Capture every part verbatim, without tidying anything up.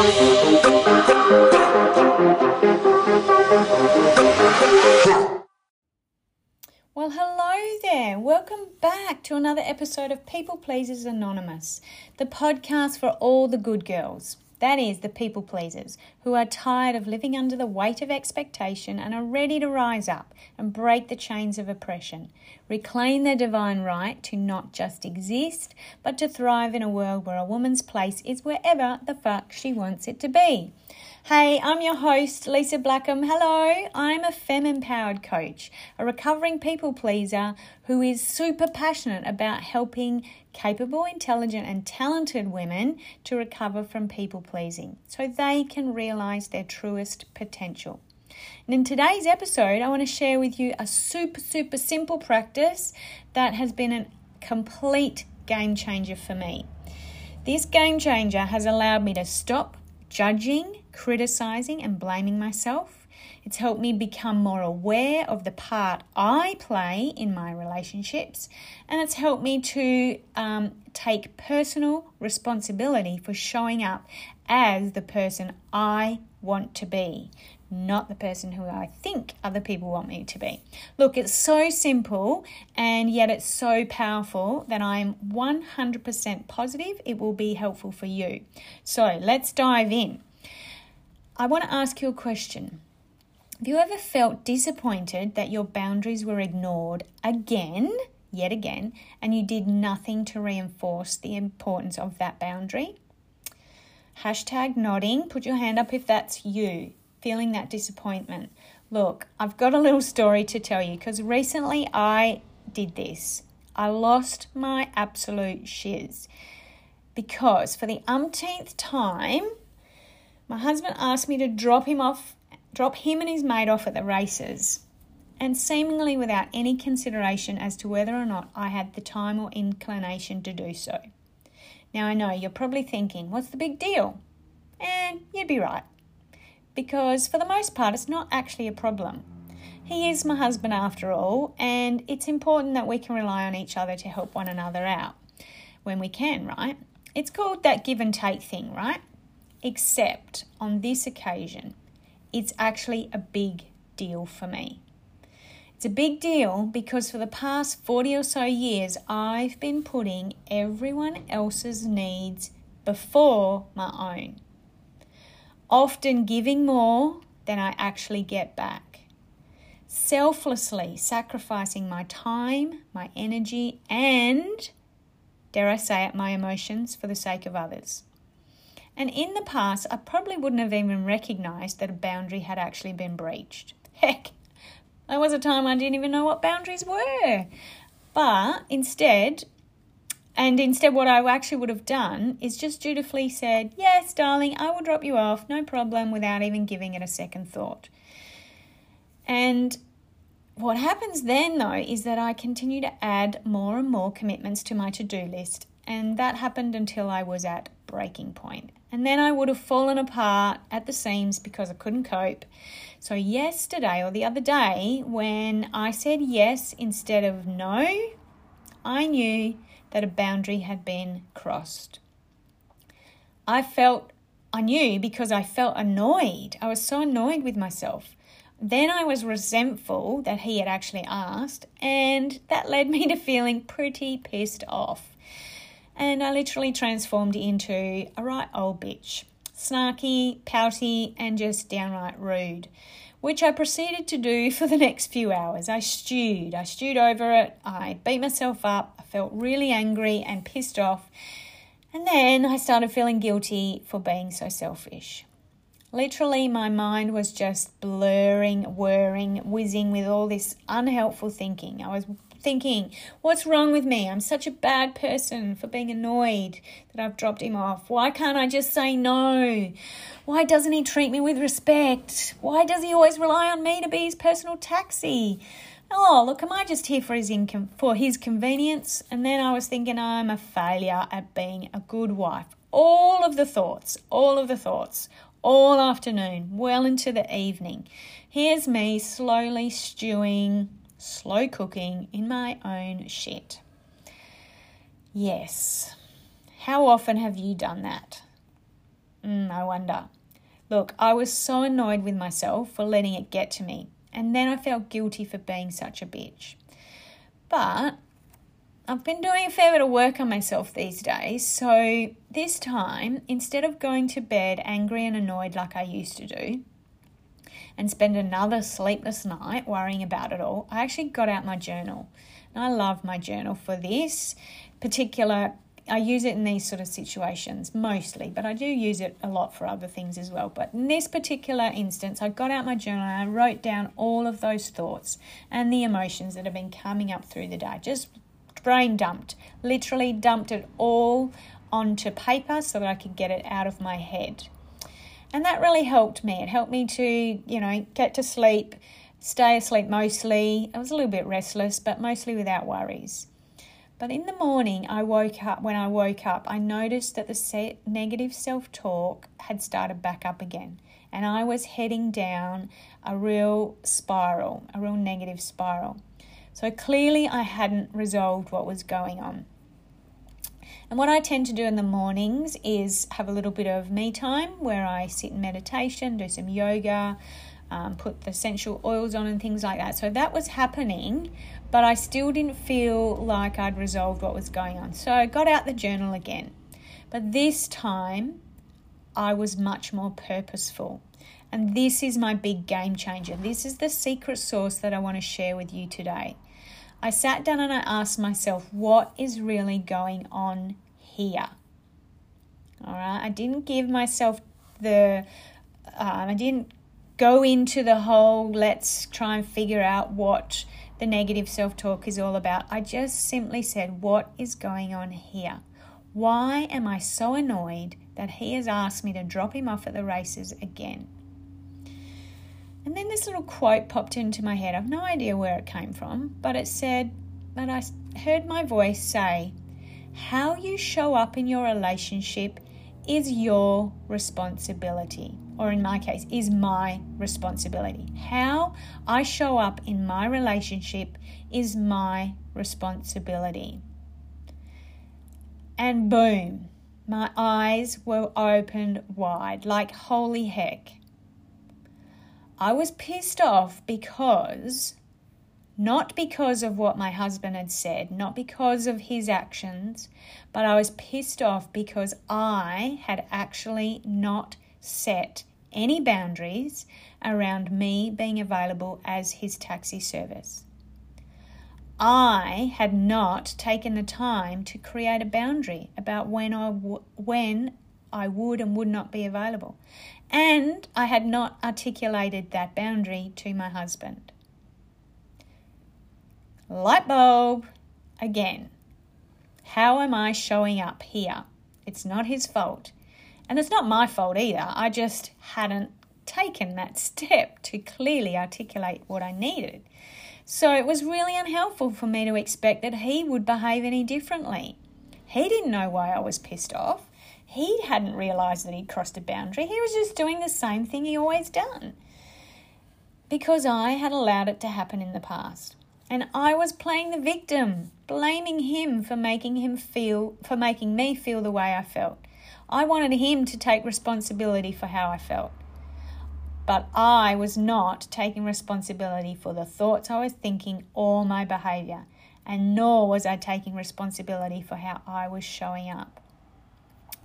Well, hello there. Welcome back to another episode of People Pleasers Anonymous, the podcast for all the good girls. That is, the people pleasers who are tired of living under the weight of expectation and are ready to rise up and break the chains of oppression, reclaim their divine right to not just exist, but to thrive in a world where a woman's place is wherever the fuck she wants it to be. Hey, I'm your host, Lisa Blackham. Hello, I'm a femme-empowered coach, a recovering people pleaser who is super passionate about helping capable, intelligent and talented women to recover from people pleasing so they can realize their truest potential. And in today's episode, I want to share with you a super, super simple practice that has been a complete game changer for me. This game changer has allowed me to stop judging, criticizing and blaming myself. It's helped me become more aware of the part I play in my relationships, and it's helped me to um, take personal responsibility for showing up as the person I want to be, not the person who I think other people want me to be. Look, it's so simple and yet it's so powerful that I'm one hundred percent positive it will be helpful for you. So let's dive in. I want to ask you a question. Have you ever felt disappointed that your boundaries were ignored again, yet again, and you did nothing to reinforce the importance of that boundary? Hashtag nodding. Put your hand up if that's you, feeling that disappointment. Look, I've got a little story to tell you because recently I did this. I lost my absolute shiz because for the umpteenth time, my husband asked me to drop him off Drop him and his mate off at the races, and seemingly without any consideration as to whether or not I had the time or inclination to do so. Now I know you're probably thinking, what's the big deal? And you'd be right, because for the most part it's not actually a problem. He is my husband after all, and it's important that we can rely on each other to help one another out when we can, right? It's called that give and take thing, right? Except on this occasion, it's actually a big deal for me. It's a big deal because for the past forty or so years, I've been putting everyone else's needs before my own, often giving more than I actually get back, selflessly sacrificing my time, my energy, and, dare I say it, my emotions for the sake of others. And in the past, I probably wouldn't have even recognised that a boundary had actually been breached. Heck, there was a time I didn't even know what boundaries were. But instead, and instead what I actually would have done is just dutifully said, yes, darling, I will drop you off, no problem, without even giving it a second thought. And what happens then, though, is that I continue to add more and more commitments to my to-do list. And that happened until I was at breaking point. And then I would have fallen apart at the seams because I couldn't cope. So yesterday or the other day, when I said yes instead of no, I knew that a boundary had been crossed. I felt, I knew because I felt annoyed. I was so annoyed with myself. Then I was resentful that he had actually asked, and that led me to feeling pretty pissed off. And I literally transformed into a right old bitch, snarky, pouty, and just downright rude, which I proceeded to do for the next few hours. I stewed, I stewed over it, I beat myself up, I felt really angry and pissed off, and then I started feeling guilty for being so selfish. Literally, my mind was just blurring, whirring, whizzing with all this unhelpful thinking. I was thinking, what's wrong with me? I'm such a bad person for being annoyed that I've dropped him off. Why can't I just say no? Why doesn't he treat me with respect? Why does he always rely on me to be his personal taxi? Oh, look, am I just here for his income, for his convenience? And then I was thinking, I'm a failure at being a good wife. All of the thoughts, all of the thoughts. All afternoon, well into the evening. Here's me slowly stewing, slow cooking in my own shit. Yes. How often have you done that? Mm, I wonder. Look, I was so annoyed with myself for letting it get to me. And then I felt guilty for being such a bitch. But I've been doing a fair bit of work on myself these days, so this time, instead of going to bed angry and annoyed like I used to do and spend another sleepless night worrying about it all, I actually got out my journal. And I love my journal for this particular, I use it in these sort of situations mostly, but I do use it a lot for other things as well. But in this particular instance, I got out my journal and I wrote down all of those thoughts and the emotions that have been coming up through the day, just brain dumped, literally dumped it all onto paper so that I could get it out of my head. And that really helped me. It helped me to, you know, get to sleep, stay asleep mostly. I was a little bit restless, but mostly without worries. But in the morning, I woke up. When I woke up, I noticed that the negative self-talk had started back up again. And I was heading down a real spiral, a real negative spiral. So clearly I hadn't resolved what was going on. And what I tend to do in the mornings is have a little bit of me time where I sit in meditation, do some yoga, um, put the essential oils on and things like that. So that was happening, but I still didn't feel like I'd resolved what was going on. So I got out the journal again. But this time I was much more purposeful. And this is my big game changer. This is the secret sauce that I want to share with you today. I sat down and I asked myself, what is really going on here? All right. I didn't give myself the, um, I didn't go into the whole, let's try and figure out what the negative self-talk is all about. I just simply said, what is going on here? Why am I so annoyed that he has asked me to drop him off at the races again? And then this little quote popped into my head. I've no idea where it came from, but it said, but I heard my voice say, how you show up in your relationship is your responsibility, or in my case, is my responsibility. How I show up in my relationship is my responsibility. And boom, my eyes were opened wide, like holy heck. I was pissed off because, not because of what my husband had said, not because of his actions, but I was pissed off because I had actually not set any boundaries around me being available as his taxi service. I had not taken the time to create a boundary about when I, w- when I would and would not be available. And I had not articulated that boundary to my husband. Light bulb again. How am I showing up here? It's not his fault. And it's not my fault either. I just hadn't taken that step to clearly articulate what I needed. So it was really unhelpful for me to expect that he would behave any differently. He didn't know why I was pissed off. He hadn't realised that he'd crossed a boundary. He was just doing the same thing he always done because I had allowed it to happen in the past. And I was playing the victim, blaming him for making him feel, for making me feel the way I felt. I wanted him to take responsibility for how I felt. But I was not taking responsibility for the thoughts I was thinking or my behaviour, and nor was I taking responsibility for how I was showing up.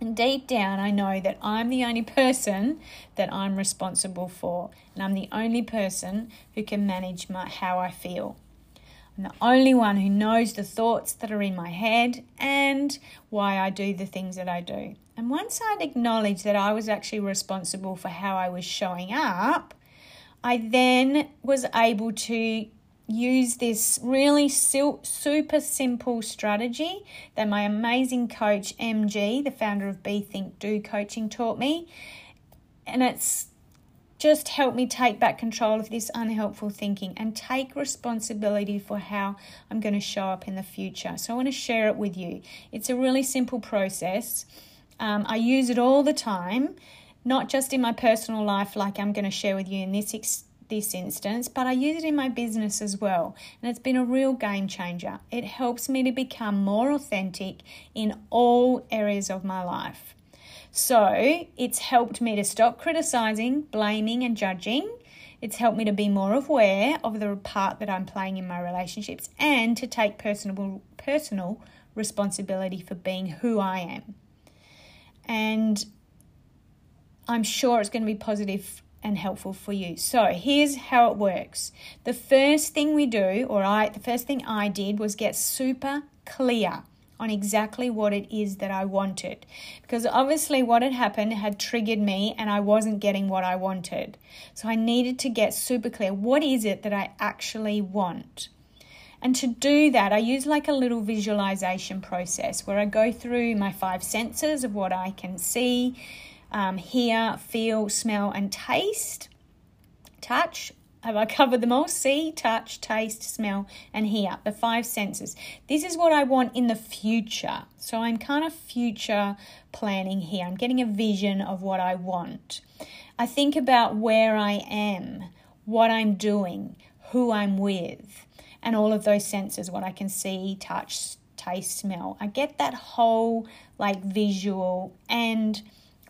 And deep down, I know that I'm the only person that I'm responsible for. And I'm the only person who can manage my, how I feel. I'm the only one who knows the thoughts that are in my head and why I do the things that I do. And once I'd acknowledged that I was actually responsible for how I was showing up, I then was able to use this really super simple strategy that my amazing coach, M G, the founder of Be Think Do Coaching, taught me. And it's just helped me take back control of this unhelpful thinking and take responsibility for how I'm going to show up in the future. So I want to share it with you. It's a really simple process. Um, I use it all the time, not just in my personal life like I'm going to share with you in this experience. This instance, but I use it in my business as well, and it's been a real game changer. It helps me to become more authentic in all areas of my life. So it's helped me to stop criticizing, blaming, and judging. It's helped me to be more aware of the part that I'm playing in my relationships and to take personal personal responsibility for being who I am. And I'm sure it's going to be positive and helpful for you. So here's how it works. The first thing we do, or I, the first thing I did was get super clear on exactly what it is that I wanted. Because obviously what had happened had triggered me and I wasn't getting what I wanted. So I needed to get super clear. What is it that I actually want? And to do that, I use like a little visualization process where I go through my five senses of what I can see, um, hear, feel, smell, and taste. Touch. Have I covered them all? See, touch, taste, smell, and hear. The five senses. This is what I want in the future. So I'm kind of future planning here. I'm getting a vision of what I want. I think about where I am, what I'm doing, who I'm with, and all of those senses, what I can see, touch, taste, smell. I get that whole like visual and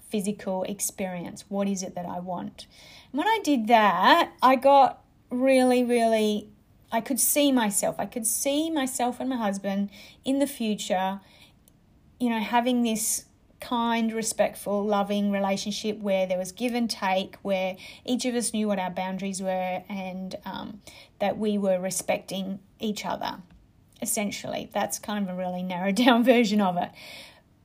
physical experience. What is it that I want? And when I did that, I got really, really, I could see myself. I could see myself and my husband in the future, you know, having this kind, respectful, loving relationship where there was give and take, where each of us knew what our boundaries were and um, that we were respecting each other, essentially. That's kind of a really narrowed down version of it.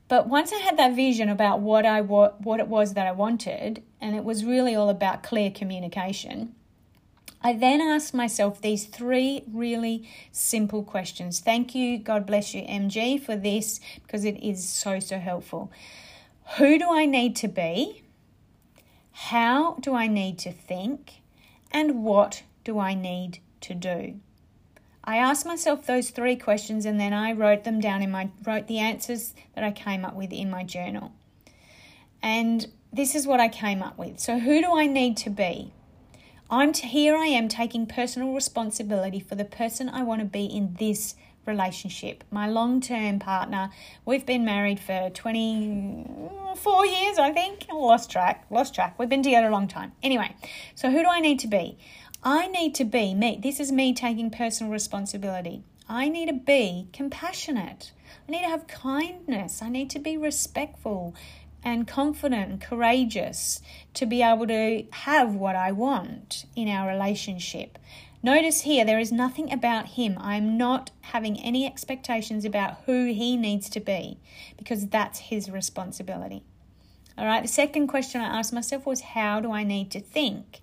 But once I had that vision about what I what, what it was that I wanted, and it was really all about clear communication, I then asked myself these three really simple questions. Thank you, God bless you, M G, for this, because it is so, so helpful. Who do I need to be? How do I need to think? And what do I need to do? I asked myself those three questions and then I wrote them down in my, wrote the answers that I came up with in my journal. And this is what I came up with. So who do I need to be? I'm to, here I am taking personal responsibility for the person I want to be in this relationship. My long-term partner, we've been married for twenty-four years, I think. Lost track, lost track. We've been together a long time. Anyway, so who do I need to be? I need to be me. This is me taking personal responsibility. I need to be compassionate. I need to have kindness. I need to be respectful and confident and courageous to be able to have what I want in our relationship. Notice here, there is nothing about him. I'm not having any expectations about who he needs to be because that's his responsibility. All right, the second question I asked myself was, how do I need to think?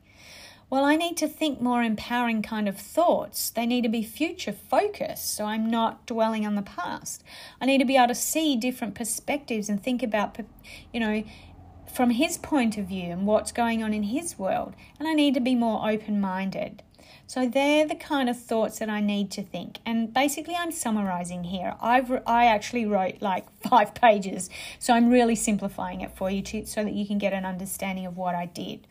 Well, I need to think more empowering kind of thoughts. They need to be future focused, so I'm not dwelling on the past. I need to be able to see different perspectives and think about, you know, from his point of view and what's going on in his world. And I need to be more open-minded. So they're the kind of thoughts that I need to think. And basically I'm summarizing here. I've, I actually wrote like five pages, so I'm really simplifying it for you to, so that you can get an understanding of what I did.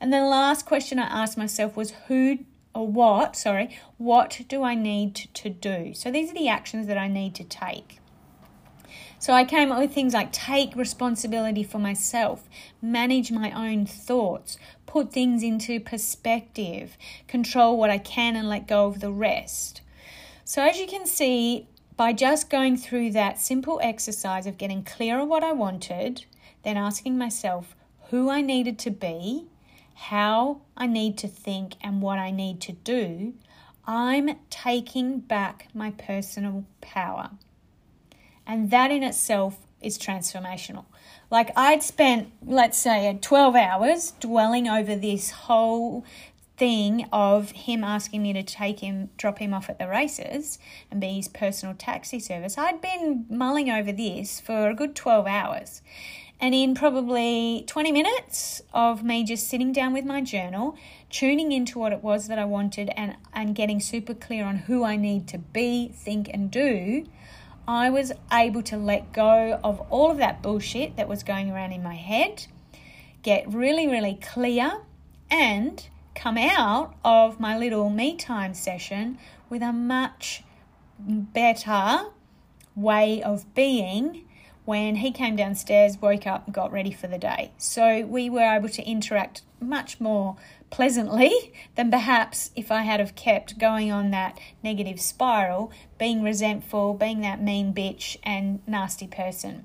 And the last question I asked myself was who or what, sorry, what do I need to do? So these are the actions that I need to take. So I came up with things like take responsibility for myself, manage my own thoughts, put things into perspective, control what I can and let go of the rest. So as you can see, by just going through that simple exercise of getting clear on what I wanted, then asking myself who I needed to be, how I need to think and what I need to do, I'm taking back my personal power. And that in itself is transformational. Like I'd spent, let's say, twelve hours dwelling over this whole thing of him asking me to take him, drop him off at the races and be his personal taxi service. I'd been mulling over this for a good twelve hours. And in probably twenty minutes of me just sitting down with my journal, tuning into what it was that I wanted and, and getting super clear on who I need to be, think and do, I was able to let go of all of that bullshit that was going around in my head, get really, really clear and come out of my little me time session with a much better way of being when he came downstairs, woke up, and got ready for the day. So we were able to interact much more pleasantly than perhaps if I had have kept going on that negative spiral, being resentful, being that mean bitch and nasty person.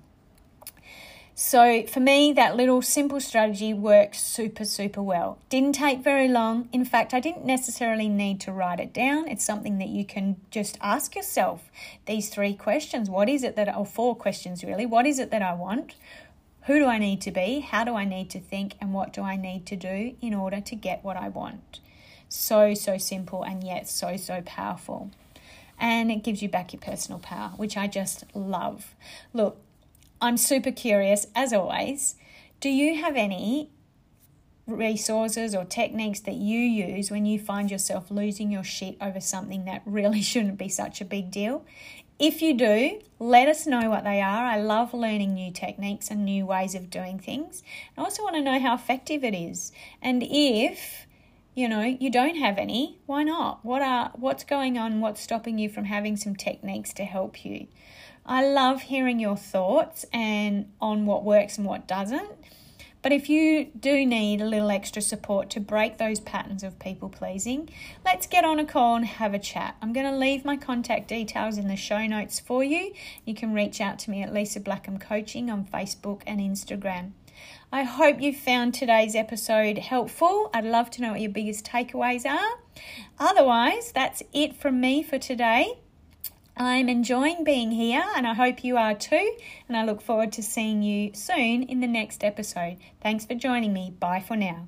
So for me, that little simple strategy worked super, super well. Didn't take very long. In fact, I didn't necessarily need to write it down. It's something that you can just ask yourself these three questions. What is it that, or four questions really, what is it that I want? Who do I need to be? How do I need to think? And what do I need to do in order to get what I want? So, so simple and yet so, so powerful. And it gives you back your personal power, which I just love. Look, I'm super curious, as always. Do you have any resources or techniques that you use when you find yourself losing your shit over something that really shouldn't be such a big deal? If you do, let us know what they are. I love learning new techniques and new ways of doing things. I also want to know how effective it is. And if, you know, you don't have any, why not? What are, what's going on? What's stopping you from having some techniques to help you? I love hearing your thoughts and on what works and what doesn't. But if you do need a little extra support to break those patterns of people pleasing, let's get on a call and have a chat. I'm going to leave my contact details in the show notes for you. You can reach out to me at Lisa Blackham Coaching on Facebook and Instagram. I hope you found today's episode helpful. I'd love to know what your biggest takeaways are. Otherwise, that's it from me for today. I'm enjoying being here and I hope you are too, and I look forward to seeing you soon in the next episode. Thanks for joining me. Bye for now.